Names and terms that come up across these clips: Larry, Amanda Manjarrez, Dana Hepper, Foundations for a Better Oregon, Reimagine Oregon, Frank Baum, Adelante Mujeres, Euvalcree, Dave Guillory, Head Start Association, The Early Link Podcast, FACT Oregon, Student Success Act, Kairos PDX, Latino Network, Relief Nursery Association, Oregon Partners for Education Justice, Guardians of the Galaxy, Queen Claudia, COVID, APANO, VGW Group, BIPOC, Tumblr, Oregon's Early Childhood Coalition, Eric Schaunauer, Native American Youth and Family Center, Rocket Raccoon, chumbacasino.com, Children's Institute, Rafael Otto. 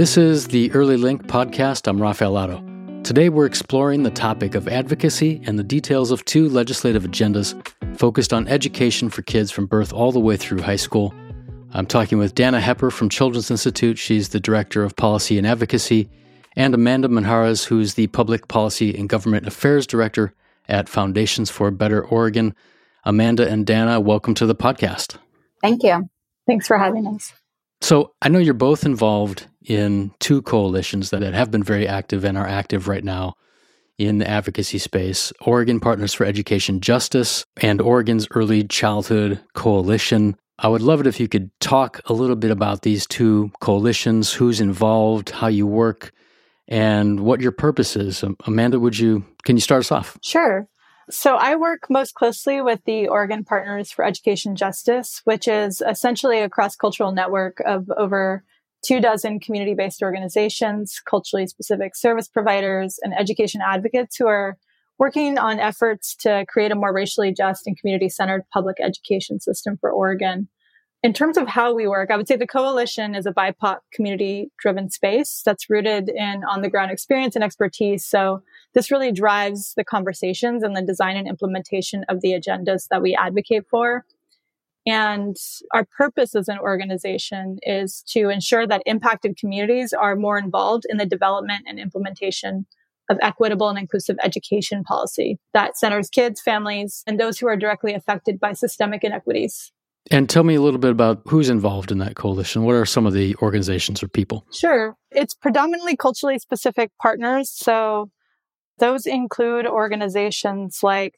This is the Early Link Podcast. I'm Rafael Otto. Today we're exploring the topic of advocacy and the details of two legislative agendas focused on education for kids from birth all the way through high school. I'm talking with Dana Hepper from Children's Institute. She's the Director of Policy and Advocacy, and Amanda Manjarrez, who is the Public Policy and Government Affairs Director at Foundations for a Better Oregon. Amanda and Dana, welcome to the podcast. Thank you. Thanks for having us. So I know you're both involved in two coalitions that have been very active and are active right now in the advocacy space, Oregon Partners for Education Justice and Oregon's Early Childhood Coalition. I would love it if you could talk a little bit about these two coalitions, who's involved, how you work, and what your purpose is. Amanda, can you start us off? Sure. So I work most closely with the Oregon Partners for Education Justice, which is essentially a cross-cultural network of over 24 community-based organizations, culturally specific service providers, and education advocates who are working on efforts to create a more racially just and community-centered public education system for Oregon. In terms of how we work, I would say the coalition is a BIPOC community-driven space that's rooted in on-the-ground experience and expertise. So this really drives the conversations and the design and implementation of the agendas that we advocate for. And our purpose as an organization is to ensure that impacted communities are more involved in the development and implementation of equitable and inclusive education policy that centers kids, families, and those who are directly affected by systemic inequities. And tell me a little bit about who's involved in that coalition. What are some of the organizations or people? Sure. It's predominantly culturally specific partners. So those include organizations like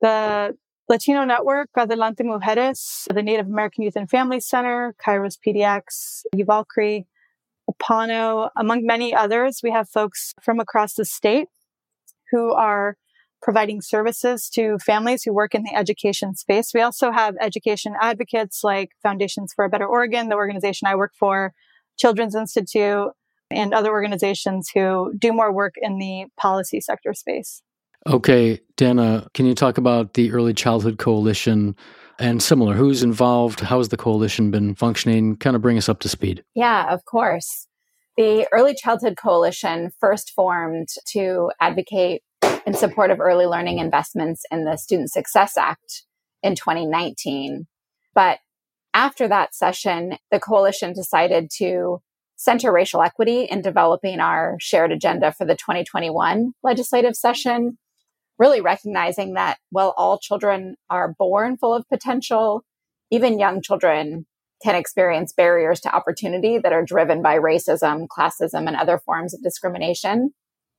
the Latino Network, Adelante Mujeres, the Native American Youth and Family Center, Kairos PDX, Euvalcree, APANO, among many others. We have folks from across the state who are providing services to families who work in the education space. We also have education advocates like Foundations for a Better Oregon, the organization I work for, Children's Institute, and other organizations who do more work in the policy sector space. Okay, Dana, can you talk about the Early Childhood Coalition and similar? Who's involved? How has the coalition been functioning? Kind of bring us up to speed. Yeah, of course. The Early Childhood Coalition first formed to advocate in support of early learning investments in the Student Success Act in 2019. But after that session, the coalition decided to center racial equity in developing our shared agenda for the 2021 legislative session, really recognizing that while all children are born full of potential, even young children can experience barriers to opportunity that are driven by racism, classism, and other forms of discrimination.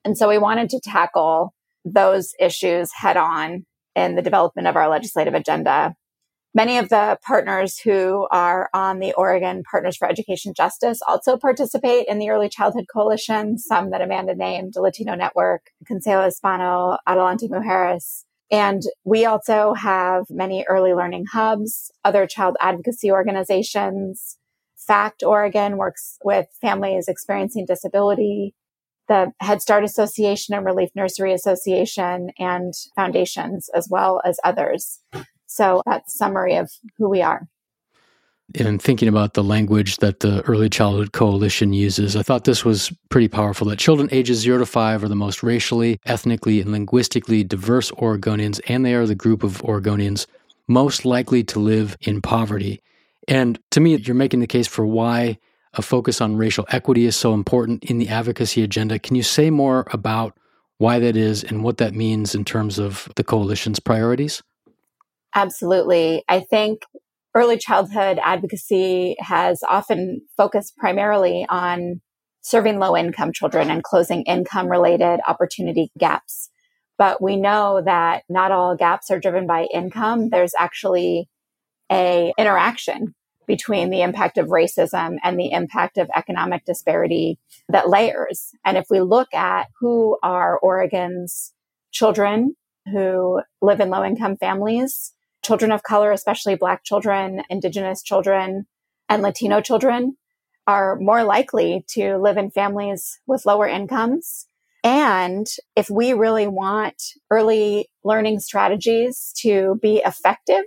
And so we wanted to tackle those issues head on in the development of our legislative agenda. Many of the partners who are on the Oregon Partners for Education Justice also participate in the Early Childhood Coalition, some that Amanda named, the Latino Network, Consejo Hispano, Adelante Mujeres. And we also have many early learning hubs, other child advocacy organizations. FACT Oregon works with families experiencing disability, the Head Start Association and Relief Nursery Association, and foundations, as well as others. So that's a summary of who we are. In thinking about the language that the Early Childhood Coalition uses, I thought this was pretty powerful, that children ages 0 to 5 are the most racially, ethnically, and linguistically diverse Oregonians, and they are the group of Oregonians most likely to live in poverty. And to me, you're making the case for why a focus on racial equity is so important in the advocacy agenda. Can you say more about why that is and what that means in terms of the coalition's priorities? Absolutely. I think early childhood advocacy has often focused primarily on serving low-income children and closing income-related opportunity gaps. But we know that not all gaps are driven by income. There's actually an interaction between the impact of racism and the impact of economic disparity that layers. And if we look at who are Oregon's children who live in low-income families, children of color, especially Black children, Indigenous children, and Latino children are more likely to live in families with lower incomes. And if we really want early learning strategies to be effective,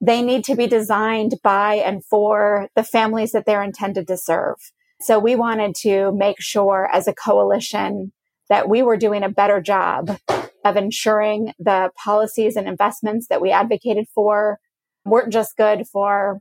they need to be designed by and for the families that they're intended to serve. So we wanted to make sure as a coalition that we were doing a better job of ensuring the policies and investments that we advocated for weren't just good for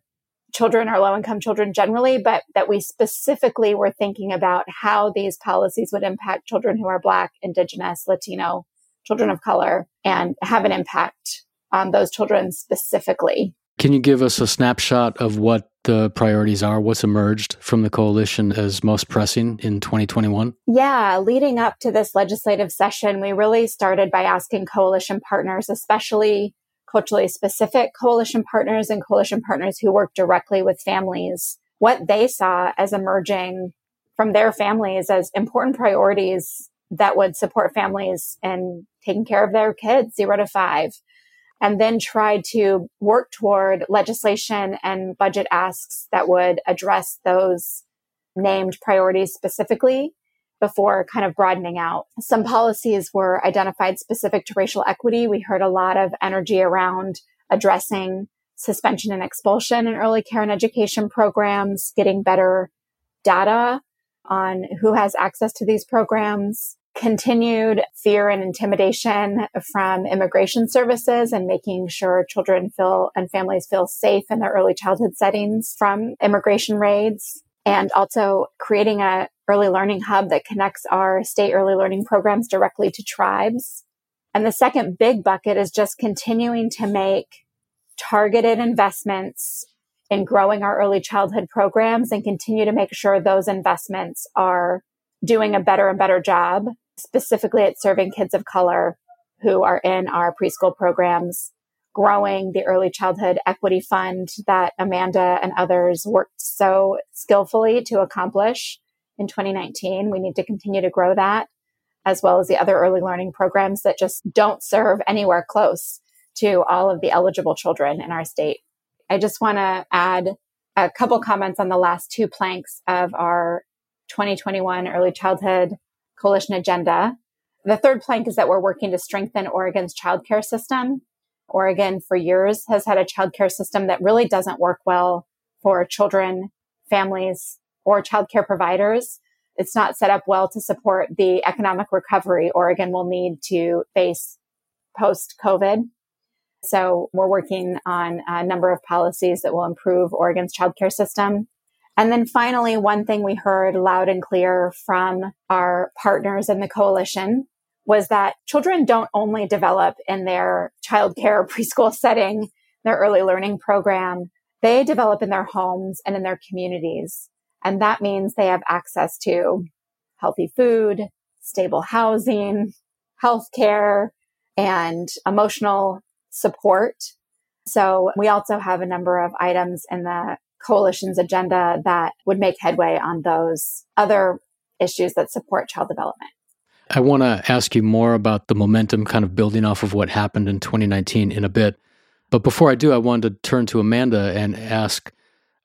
children or low-income children generally, but that we specifically were thinking about how these policies would impact children who are Black, Indigenous, Latino, children of color, and have an impact on those children specifically. Can you give us a snapshot of what the priorities are, what's emerged from the coalition as most pressing in 2021? Yeah, leading up to this legislative session, we really started by asking coalition partners, especially culturally specific coalition partners and coalition partners who work directly with families, what they saw as emerging from their families as important priorities that would support families in taking care of their kids 0 to 5. And then tried to work toward legislation and budget asks that would address those named priorities specifically before kind of broadening out. Some policies were identified specific to racial equity. We heard a lot of energy around addressing suspension and expulsion in early care and education programs, getting better data on who has access to these programs. Continued fear and intimidation from immigration services and making sure children feel and families feel safe in their early childhood settings from immigration raids, and also creating an early learning hub that connects our state early learning programs directly to tribes. And the second big bucket is just continuing to make targeted investments in growing our early childhood programs and continue to make sure those investments are doing a better and better job. Specifically at serving kids of color who are in our preschool programs, growing the Early Childhood Equity Fund that Amanda and others worked so skillfully to accomplish in 2019. We need to continue to grow that, as well as the other early learning programs that just don't serve anywhere close to all of the eligible children in our state. I just want to add a couple comments on the last two planks of our 2021 Early Childhood Coalition agenda. The third plank is that we're working to strengthen Oregon's childcare system. Oregon, for years, has had a childcare system that really doesn't work well for children, families, or childcare providers. It's not set up well to support the economic recovery Oregon will need to face post-COVID. So we're working on a number of policies that will improve Oregon's childcare system. And then finally, one thing we heard loud and clear from our partners in the coalition was that children don't only develop in their childcare preschool setting, their early learning program, they develop in their homes and in their communities. And that means they have access to healthy food, stable housing, healthcare, and emotional support. So we also have a number of items in the coalition's agenda that would make headway on those other issues that support child development. I want to ask you more about the momentum kind of building off of what happened in 2019 in a bit. But before I do, I wanted to turn to Amanda and ask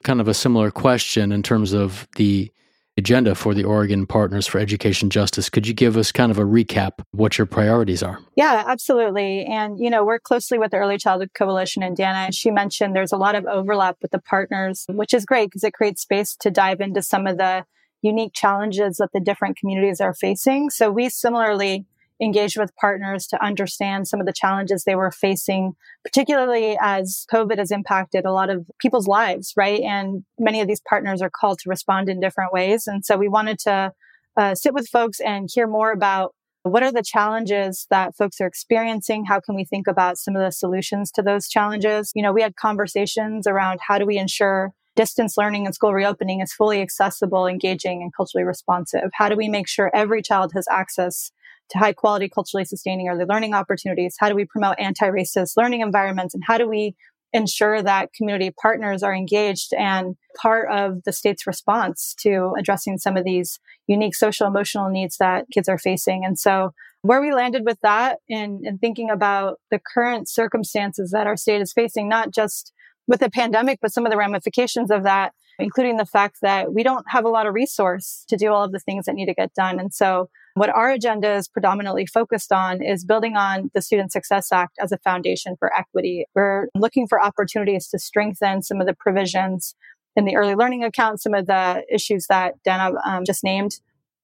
kind of a similar question in terms of the agenda for the Oregon Partners for Education Justice. Could you give us kind of a recap of what your priorities are? Yeah, absolutely. And, you know, work closely with the Early Childhood Coalition, and Dana, she mentioned there's a lot of overlap with the partners, which is great because it creates space to dive into some of the unique challenges that the different communities are facing. So we similarly engaged with partners to understand some of the challenges they were facing, particularly as COVID has impacted a lot of people's lives, right? And many of these partners are called to respond in different ways. And so we wanted to sit with folks and hear more about what are the challenges that folks are experiencing? How can we think about some of the solutions to those challenges? You know, we had conversations around how do we ensure distance learning and school reopening is fully accessible, engaging, and culturally responsive? How do we make sure every child has access to high quality, culturally sustaining early learning opportunities? How do we promote anti-racist learning environments? And how do we ensure that community partners are engaged and part of the state's response to addressing some of these unique social emotional needs that kids are facing? And so where we landed with that and thinking about the current circumstances that our state is facing, not just with the pandemic, but some of the ramifications of that, including the fact that we don't have a lot of resource to do all of the things that need to get done. And so what our agenda is predominantly focused on is building on the Student Success Act as a foundation for equity. We're looking for opportunities to strengthen some of the provisions in the early learning account, some of the issues that Dana just named,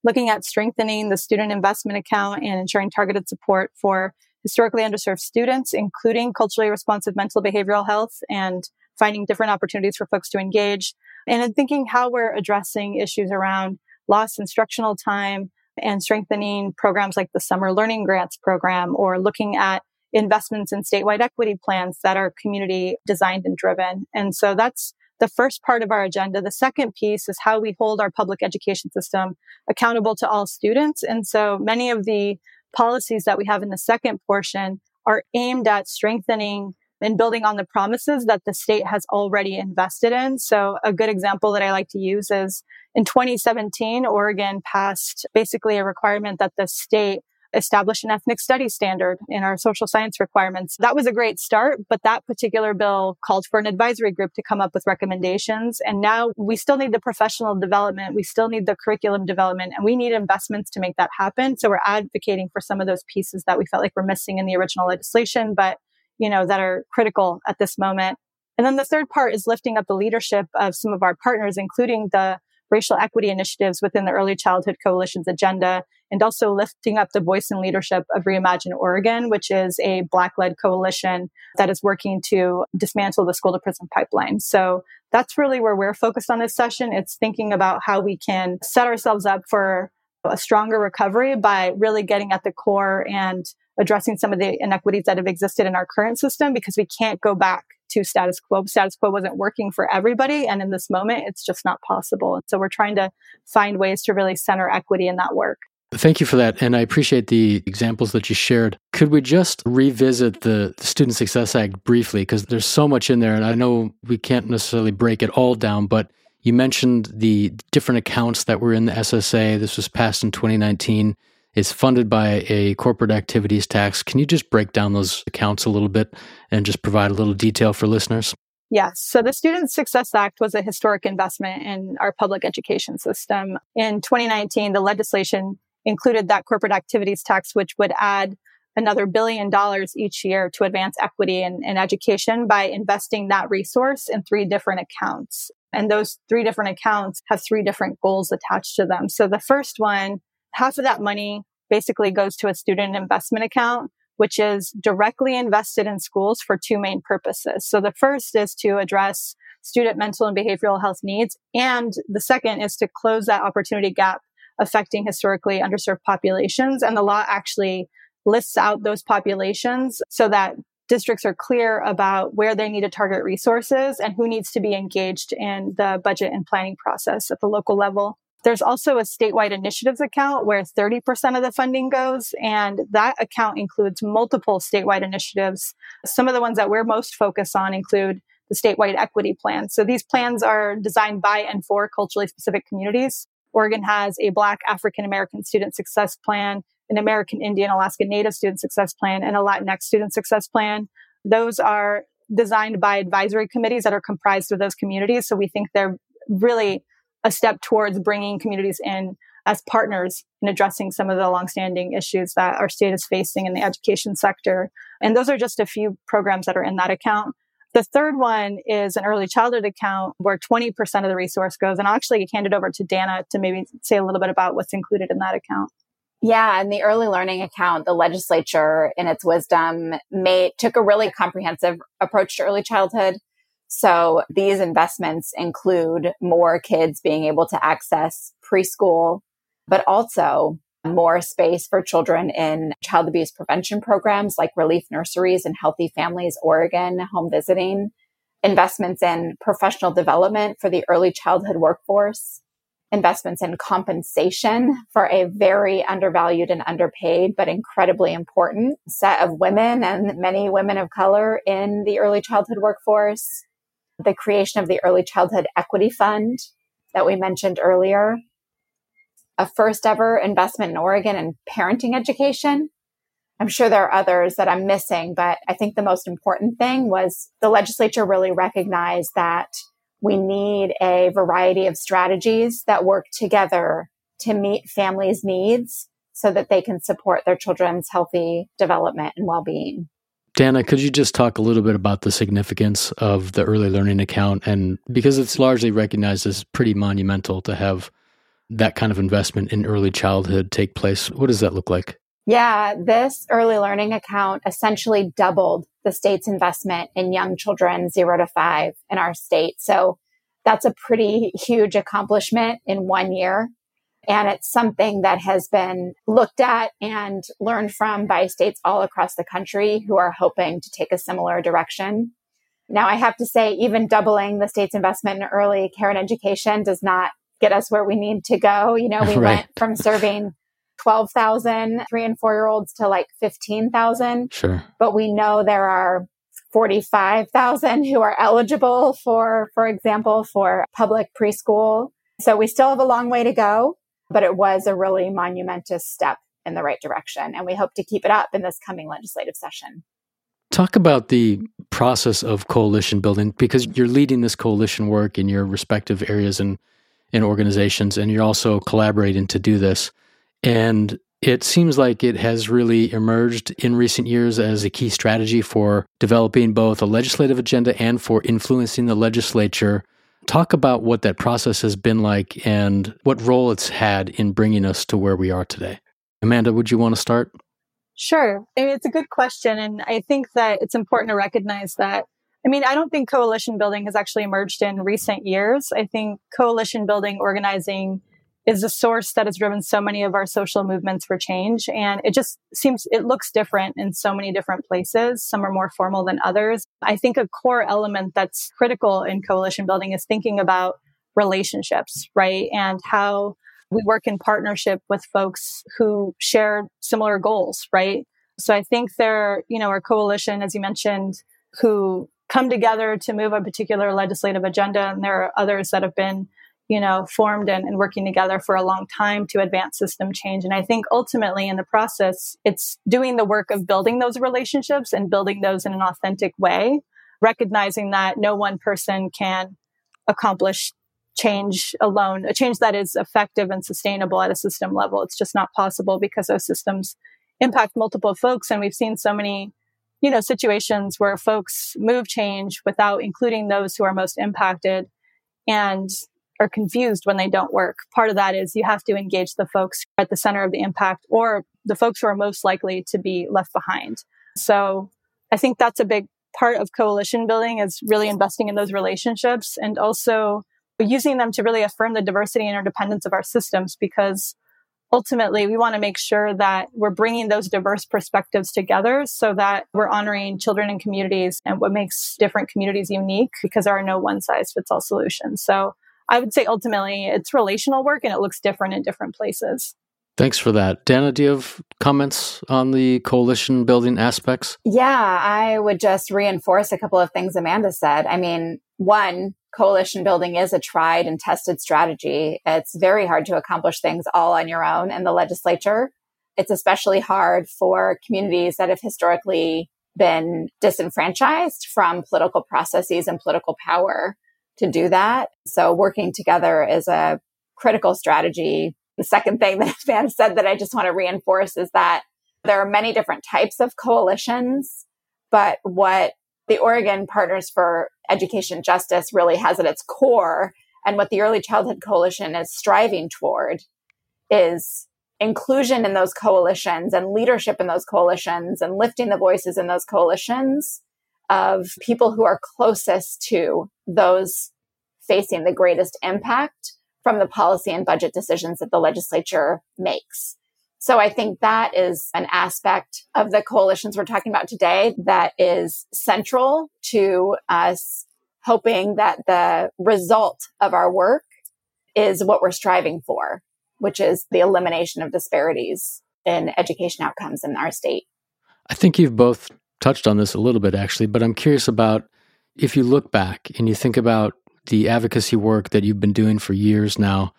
looking at strengthening the student investment account and ensuring targeted support for historically underserved students, including culturally responsive mental behavioral health, and finding different opportunities for folks to engage, and in thinking how we're addressing issues around lost instructional time and strengthening programs like the Summer Learning Grants Program, or looking at investments in statewide equity plans that are community designed and driven. And so that's the first part of our agenda. The second piece is how we hold our public education system accountable to all students. And so many of the policies that we have in the second portion are aimed at strengthening and building on the promises that the state has already invested in. So a good example that I like to use is in 2017, Oregon passed basically a requirement that the state establish an ethnic study standard in our social science requirements. That was a great start, but that particular bill called for an advisory group to come up with recommendations. And now we still need the professional development, we still need the curriculum development, and we need investments to make that happen. So we're advocating for some of those pieces that we felt like were missing in the original legislation, but that are critical at this moment. And then the third part is lifting up the leadership of some of our partners, including the racial equity initiatives within the Early Childhood Coalition's agenda, and also lifting up the voice and leadership of Reimagine Oregon, which is a Black-led coalition that is working to dismantle the school-to-prison pipeline. So that's really where we're focused on this session. It's thinking about how we can set ourselves up for a stronger recovery by really getting at the core and addressing some of the inequities that have existed in our current system, because we can't go back to status quo. Status quo wasn't working for everybody. And in this moment, it's just not possible. And so we're trying to find ways to really center equity in that work. Thank you for that. And I appreciate the examples that you shared. Could we just revisit the Student Success Act briefly? Because there's so much in there. And I know we can't necessarily break it all down, but you mentioned the different accounts that were in the SSA. This was passed in 2019. It's funded by a corporate activities tax. Can you just break down those accounts a little bit and just provide a little detail for listeners? Yes. So the Student Success Act was a historic investment in our public education system. In 2019, the legislation included that corporate activities tax, which would add another $1 billion each year to advance equity in education by investing that resource in 3 different accounts. And those 3 different accounts have 3 different goals attached to them. So the first one, half of that money basically goes to a student investment account, which is directly invested in schools for 2 main purposes. So the first is to address student mental and behavioral health needs. And the second is to close that opportunity gap affecting historically underserved populations. And the law actually lists out those populations so that districts are clear about where they need to target resources and who needs to be engaged in the budget and planning process at the local level. There's also a statewide initiatives account where 30% of the funding goes, and that account includes multiple statewide initiatives. Some of the ones that we're most focused on include the statewide equity plans. So these plans are designed by and for culturally specific communities. Oregon has a Black African American Student Success Plan, an American Indian Alaska Native Student Success Plan, and a Latinx Student Success Plan. Those are designed by advisory committees that are comprised of those communities. So we think they're really a step towards bringing communities in as partners in addressing some of the longstanding issues that our state is facing in the education sector. And those are just a few programs that are in that account. The third one is an early childhood account where 20% of the resource goes. And I'll actually hand it over to Dana to maybe say a little bit about what's included in that account. Yeah, in the early learning account, the legislature, in its wisdom, took a really comprehensive approach to early childhood. So these investments include more kids being able to access preschool, but also more space for children in child abuse prevention programs like Relief Nurseries and Healthy Families Oregon, home visiting, investments in professional development for the early childhood workforce, investments in compensation for a very undervalued and underpaid, but incredibly important set of women and many women of color in the early childhood workforce, the creation of the Early Childhood Equity Fund that we mentioned earlier, a first ever investment in Oregon in parenting education. I'm sure there are others that I'm missing, but I think the most important thing was the legislature really recognized that we need a variety of strategies that work together to meet families' needs so that they can support their children's healthy development and well-being. Dana, could you just talk a little bit about the significance of the early learning account? And because it's largely recognized as pretty monumental to have that kind of investment in early childhood take place, what does that look like? Yeah, this early learning account essentially doubled the state's investment in young children 0 to 5 in our state. So that's a pretty huge accomplishment in 1 year. And it's something that has been looked at and learned from by states all across the country who are hoping to take a similar direction. Now, I have to say, even doubling the state's investment in early care and education does not get us where we need to go. You know, we went from serving 12,000 3- and 4-year-olds to like 15,000. Sure. But we know there are 45,000 who are eligible for example, for public preschool. So we still have a long way to go, but it was a really monumentous step in the right direction. And we hope to keep it up in this coming legislative session. Talk about the process of coalition building, because you're leading this coalition work in your respective areas and organizations, and you're also collaborating to do this. And it seems like it has really emerged in recent years as a key strategy for developing both a legislative agenda and for influencing the legislature. Talk about what that process has been like and what role it's had in bringing us to where we are today. Amanda, would you want to start? Sure. I mean, it's a good question. And I think that it's important to recognize that. I mean, I don't think coalition building has actually emerged in recent years. I think coalition building, organizing is a source that has driven so many of our social movements for change. And it just seems, it looks different in so many different places. Some are more formal than others. I think a core element that's critical in coalition building is thinking about relationships, right? And how we work in partnership with folks who share similar goals, right? So I think there, you know, our coalition, as you mentioned, who come together to move a particular legislative agenda. And there are others that have been, you know, formed and working together for a long time to advance system change. And I think ultimately in the process, it's doing the work of building those relationships and building those in an authentic way, recognizing that no one person can accomplish change alone, a change that is effective and sustainable at a system level. It's just not possible because those systems impact multiple folks. And we've seen so many, you know, situations where folks move change without including those who are most impacted and are confused when they don't work. Part of that is you have to engage the folks at the center of the impact or the folks who are most likely to be left behind. So I think that's a big part of coalition building is really investing in those relationships and also using them to really affirm the diversity and interdependence of our systems, because ultimately we want to make sure that we're bringing those diverse perspectives together so that we're honoring children and communities and what makes different communities unique, because there are no one-size-fits-all solutions. So I would say ultimately it's relational work and it looks different in different places. Thanks for that. Dana, do you have comments on the coalition building aspects? Yeah, I would just reinforce a couple of things Amanda said. I mean, one, coalition building is a tried and tested strategy. It's very hard to accomplish things all on your own in the legislature. It's especially hard for communities that have historically been disenfranchised from political processes and political power to do that. So working together is a critical strategy. The second thing that Van said that I just want to reinforce is that there are many different types of coalitions, but what the Oregon Partners for Education Justice really has at its core and what the Early Childhood Coalition is striving toward is inclusion in those coalitions and leadership in those coalitions and lifting the voices in those coalitions of people who are closest to those facing the greatest impact from the policy and budget decisions that the legislature makes. So I think that is an aspect of the coalitions we're talking about today that is central to us hoping that the result of our work is what we're striving for, which is the elimination of disparities in education outcomes in our state. I think you've both touched on this a little bit actually, but I'm curious about if you look back and you think about the advocacy work that you've been doing for years now,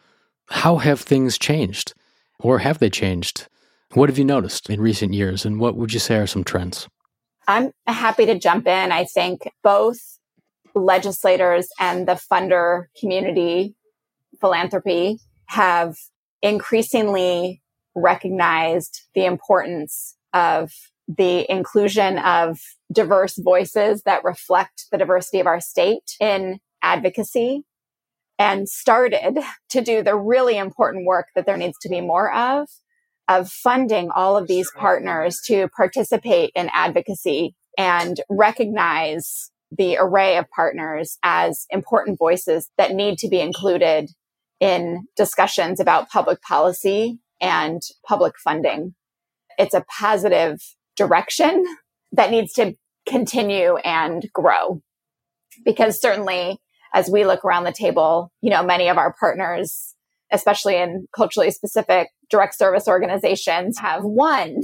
how have things changed or have they changed? What have you noticed in recent years and what would you say are some trends? I'm happy to jump in. I think both legislators and the funder community, philanthropy, have increasingly recognized the importance of the inclusion of diverse voices that reflect the diversity of our state in advocacy, and started to do the really important work that there needs to be more of funding all of these partners to participate in advocacy and recognize the array of partners as important voices that need to be included in discussions about public policy and public funding. It's a positive direction that needs to continue and grow, because certainly as we look around the table, you know, many of our partners, especially in culturally specific direct service organizations, have one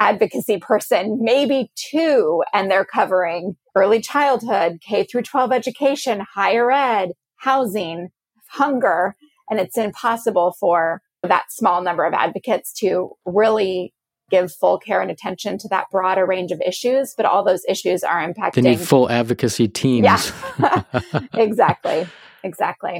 advocacy person, maybe two, and they're covering early childhood, K through 12 education, higher ed, housing, hunger, and it's impossible for that small number of advocates to really give full care and attention to that broader range of issues, but all those issues are impacting. They need full advocacy teams. Yeah, exactly.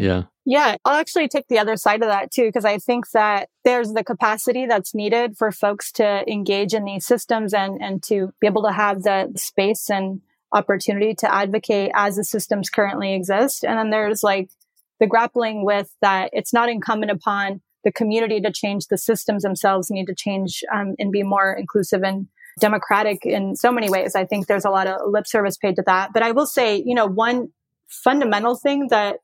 Yeah. Yeah, I'll actually take the other side of that too, because I think that there's the capacity that's needed for folks to engage in these systems and to be able to have the space and opportunity to advocate as the systems currently exist. And then there's like the grappling with that it's not incumbent upon the community to change. The systems themselves need to change and be more inclusive and democratic in so many ways. I think there's a lot of lip service paid to that. But I will say, you know, one fundamental thing that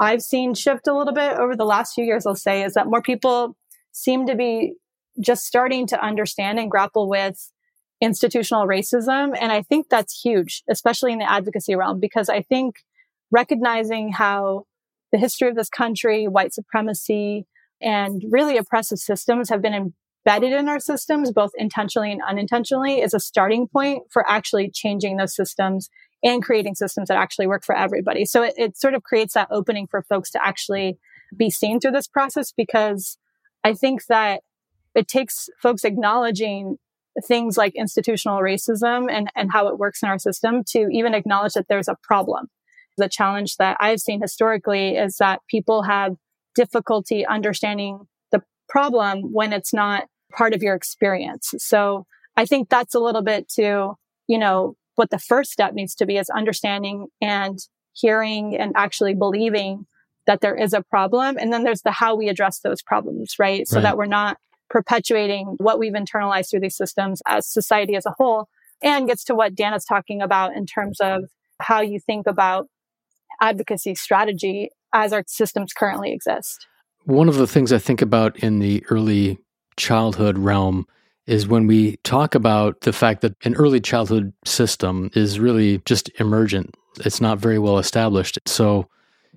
I've seen shift a little bit over the last few years, I'll say, is that more people seem to be just starting to understand and grapple with institutional racism. And I think that's huge, especially in the advocacy realm, because I think recognizing how the history of this country, white supremacy, and really oppressive systems have been embedded in our systems, both intentionally and unintentionally, is a starting point for actually changing those systems and creating systems that actually work for everybody. So it sort of creates that opening for folks to actually be seen through this process, because I think that it takes folks acknowledging things like institutional racism and how it works in our system to even acknowledge that there's a problem. The challenge that I've seen historically is that people have difficulty understanding the problem when it's not part of your experience. So I think that's a little bit to, you know, what the first step needs to be is understanding and hearing and actually believing that there is a problem. And then there's the how we address those problems, right? So that we're not perpetuating what we've internalized through these systems as society as a whole, and gets to what Dana's talking about in terms of how you think about advocacy strategy as our systems currently exist. One of the things I think about in the early childhood realm is when we talk about the fact that an early childhood system is really just emergent. It's not very well established. So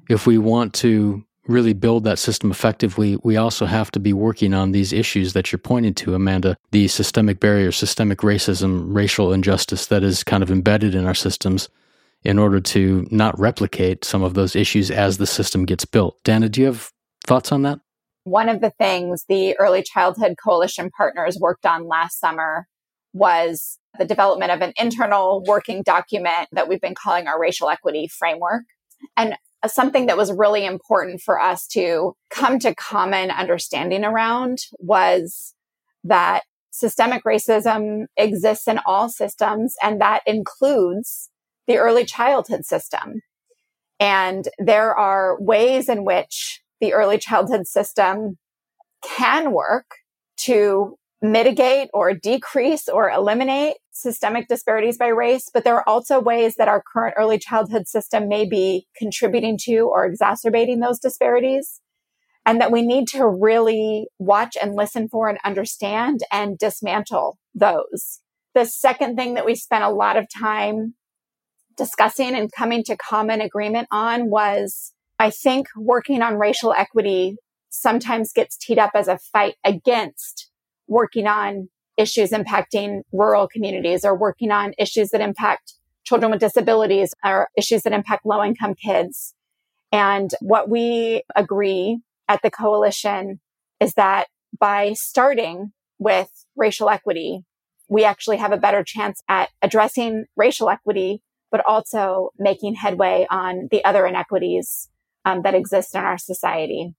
if we want to really build that system effectively, we also have to be working on these issues that you're pointing to, Amanda, the systemic barriers, systemic racism, racial injustice that is kind of embedded in our systems, in order to not replicate some of those issues as the system gets built. Dana, do you have thoughts on that? One of the things the Early Childhood Coalition partners worked on last summer was the development of an internal working document that we've been calling our racial equity framework. And something that was really important for us to come to common understanding around was that systemic racism exists in all systems, and that includes the early childhood system. And there are ways in which the early childhood system can work to mitigate or decrease or eliminate systemic disparities by race, but there are also ways that our current early childhood system may be contributing to or exacerbating those disparities, and that we need to really watch and listen for and understand and dismantle those. The second thing that we spent a lot of time discussing and coming to common agreement on was, I think, working on racial equity sometimes gets teed up as a fight against working on issues impacting rural communities, or working on issues that impact children with disabilities, or issues that impact low-income kids. And what we agree at the coalition is that by starting with racial equity, we actually have a better chance at addressing racial equity, but also making headway on the other inequities that exist in our society.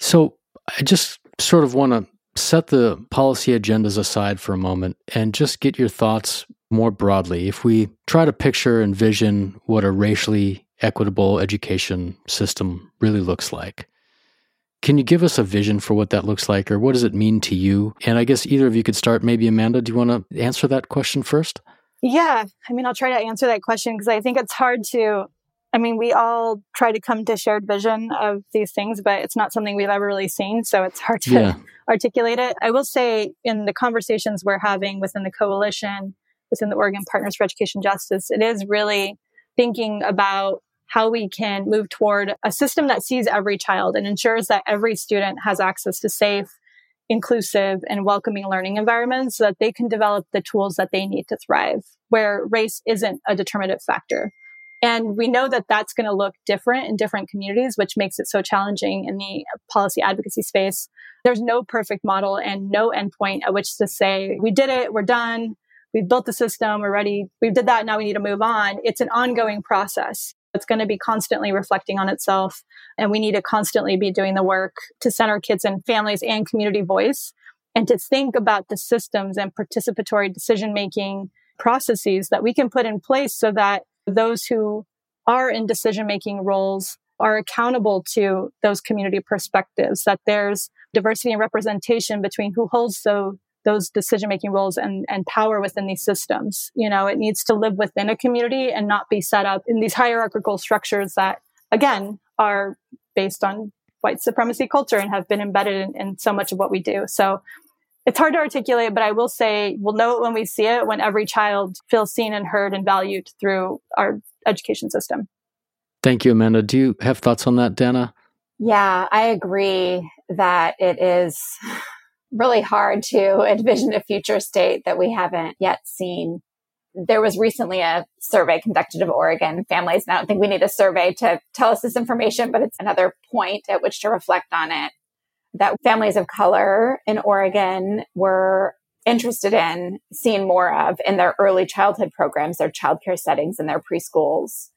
So I just sort of want to set the policy agendas aside for a moment and just get your thoughts more broadly. If we try to picture and envision what a racially equitable education system really looks like, can you give us a vision for what that looks like, or what does it mean to you? And I guess either of you could start. Maybe Amanda, do you want to answer that question first? Yeah. I mean, I'll try to answer that question because I think it's hard to, I mean, we all try to come to shared vision of these things, but it's not something we've ever really seen. So it's hard to articulate it. I will say in the conversations we're having within the coalition, within the Oregon Partners for Education Justice, it is really thinking about how we can move toward a system that sees every child and ensures that every student has access to safe, inclusive, and welcoming learning environments so that they can develop the tools that they need to thrive, where race isn't a determinative factor. And we know that that's going to look different in different communities, which makes it so challenging in the policy advocacy space. There's no perfect model and no endpoint at which to say, we did it, we're done, we've built the system, we're ready, we did that, now we need to move on. It's an ongoing process. It's going to be constantly reflecting on itself. And we need to constantly be doing the work to center kids and families and community voice, and to think about the systems and participatory decision-making processes that we can put in place so that those who are in decision-making roles are accountable to those community perspectives, that there's diversity and representation between who holds those decision-making roles and power within these systems. You know, it needs to live within a community and not be set up in these hierarchical structures that, again, are based on white supremacy culture and have been embedded in so much of what we do. So it's hard to articulate, but I will say we'll know it when we see it, when every child feels seen and heard and valued through our education system. Thank you, Amanda. Do you have thoughts on that, Dana? Yeah, I agree that it is really hard to envision a future state that we haven't yet seen. There was recently a survey conducted of Oregon families, and I don't think we need a survey to tell us this information, but it's another point at which to reflect on it, that families of color in Oregon were interested in seeing more of in their early childhood programs, their childcare settings, and their preschools,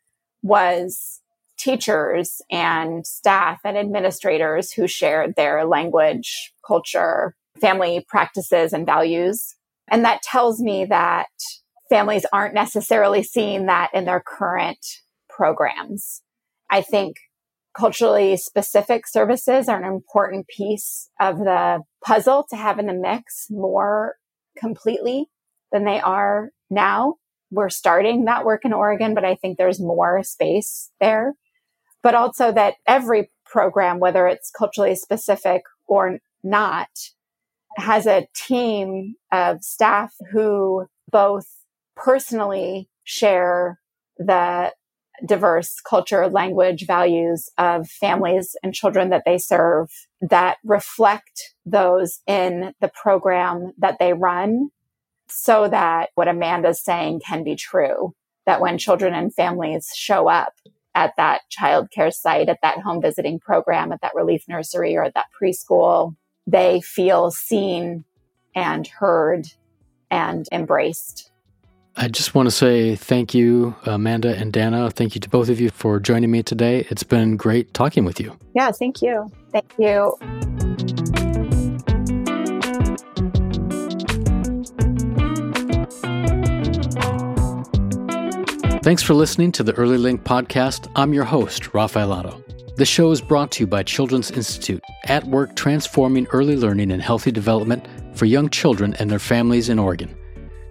was teachers and staff and administrators who shared their language, culture, family practices and values. And that tells me that families aren't necessarily seeing that in their current programs. I think culturally specific services are an important piece of the puzzle to have in the mix more completely than they are now. We're starting that work in Oregon, but I think there's more space there. But also that every program, whether it's culturally specific or not, has a team of staff who both personally share the diverse culture, language, values of families and children that they serve, that reflect those in the program that they run, so that what Amanda's saying can be true, that when children and families show up at that childcare site, at that home visiting program, at that relief nursery, or at that preschool, they feel seen and heard and embraced. I just want to say thank you, Amanda and Dana. Thank you to both of you for joining me today. It's been great talking with you. Yeah, thank you. Thank you. Thanks for listening to the Early Link Podcast. I'm your host, Rafael Otto. The show is brought to you by Children's Institute, at work transforming early learning and healthy development for young children and their families in Oregon.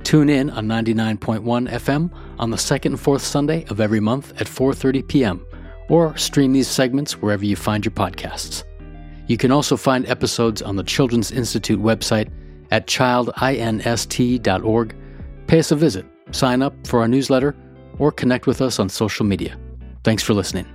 Tune in on 99.1 FM on the second and fourth Sunday of every month at 4:30 p.m. or stream these segments wherever you find your podcasts. You can also find episodes on the Children's Institute website at childinst.org. Pay us a visit, sign up for our newsletter, or connect with us on social media. Thanks for listening.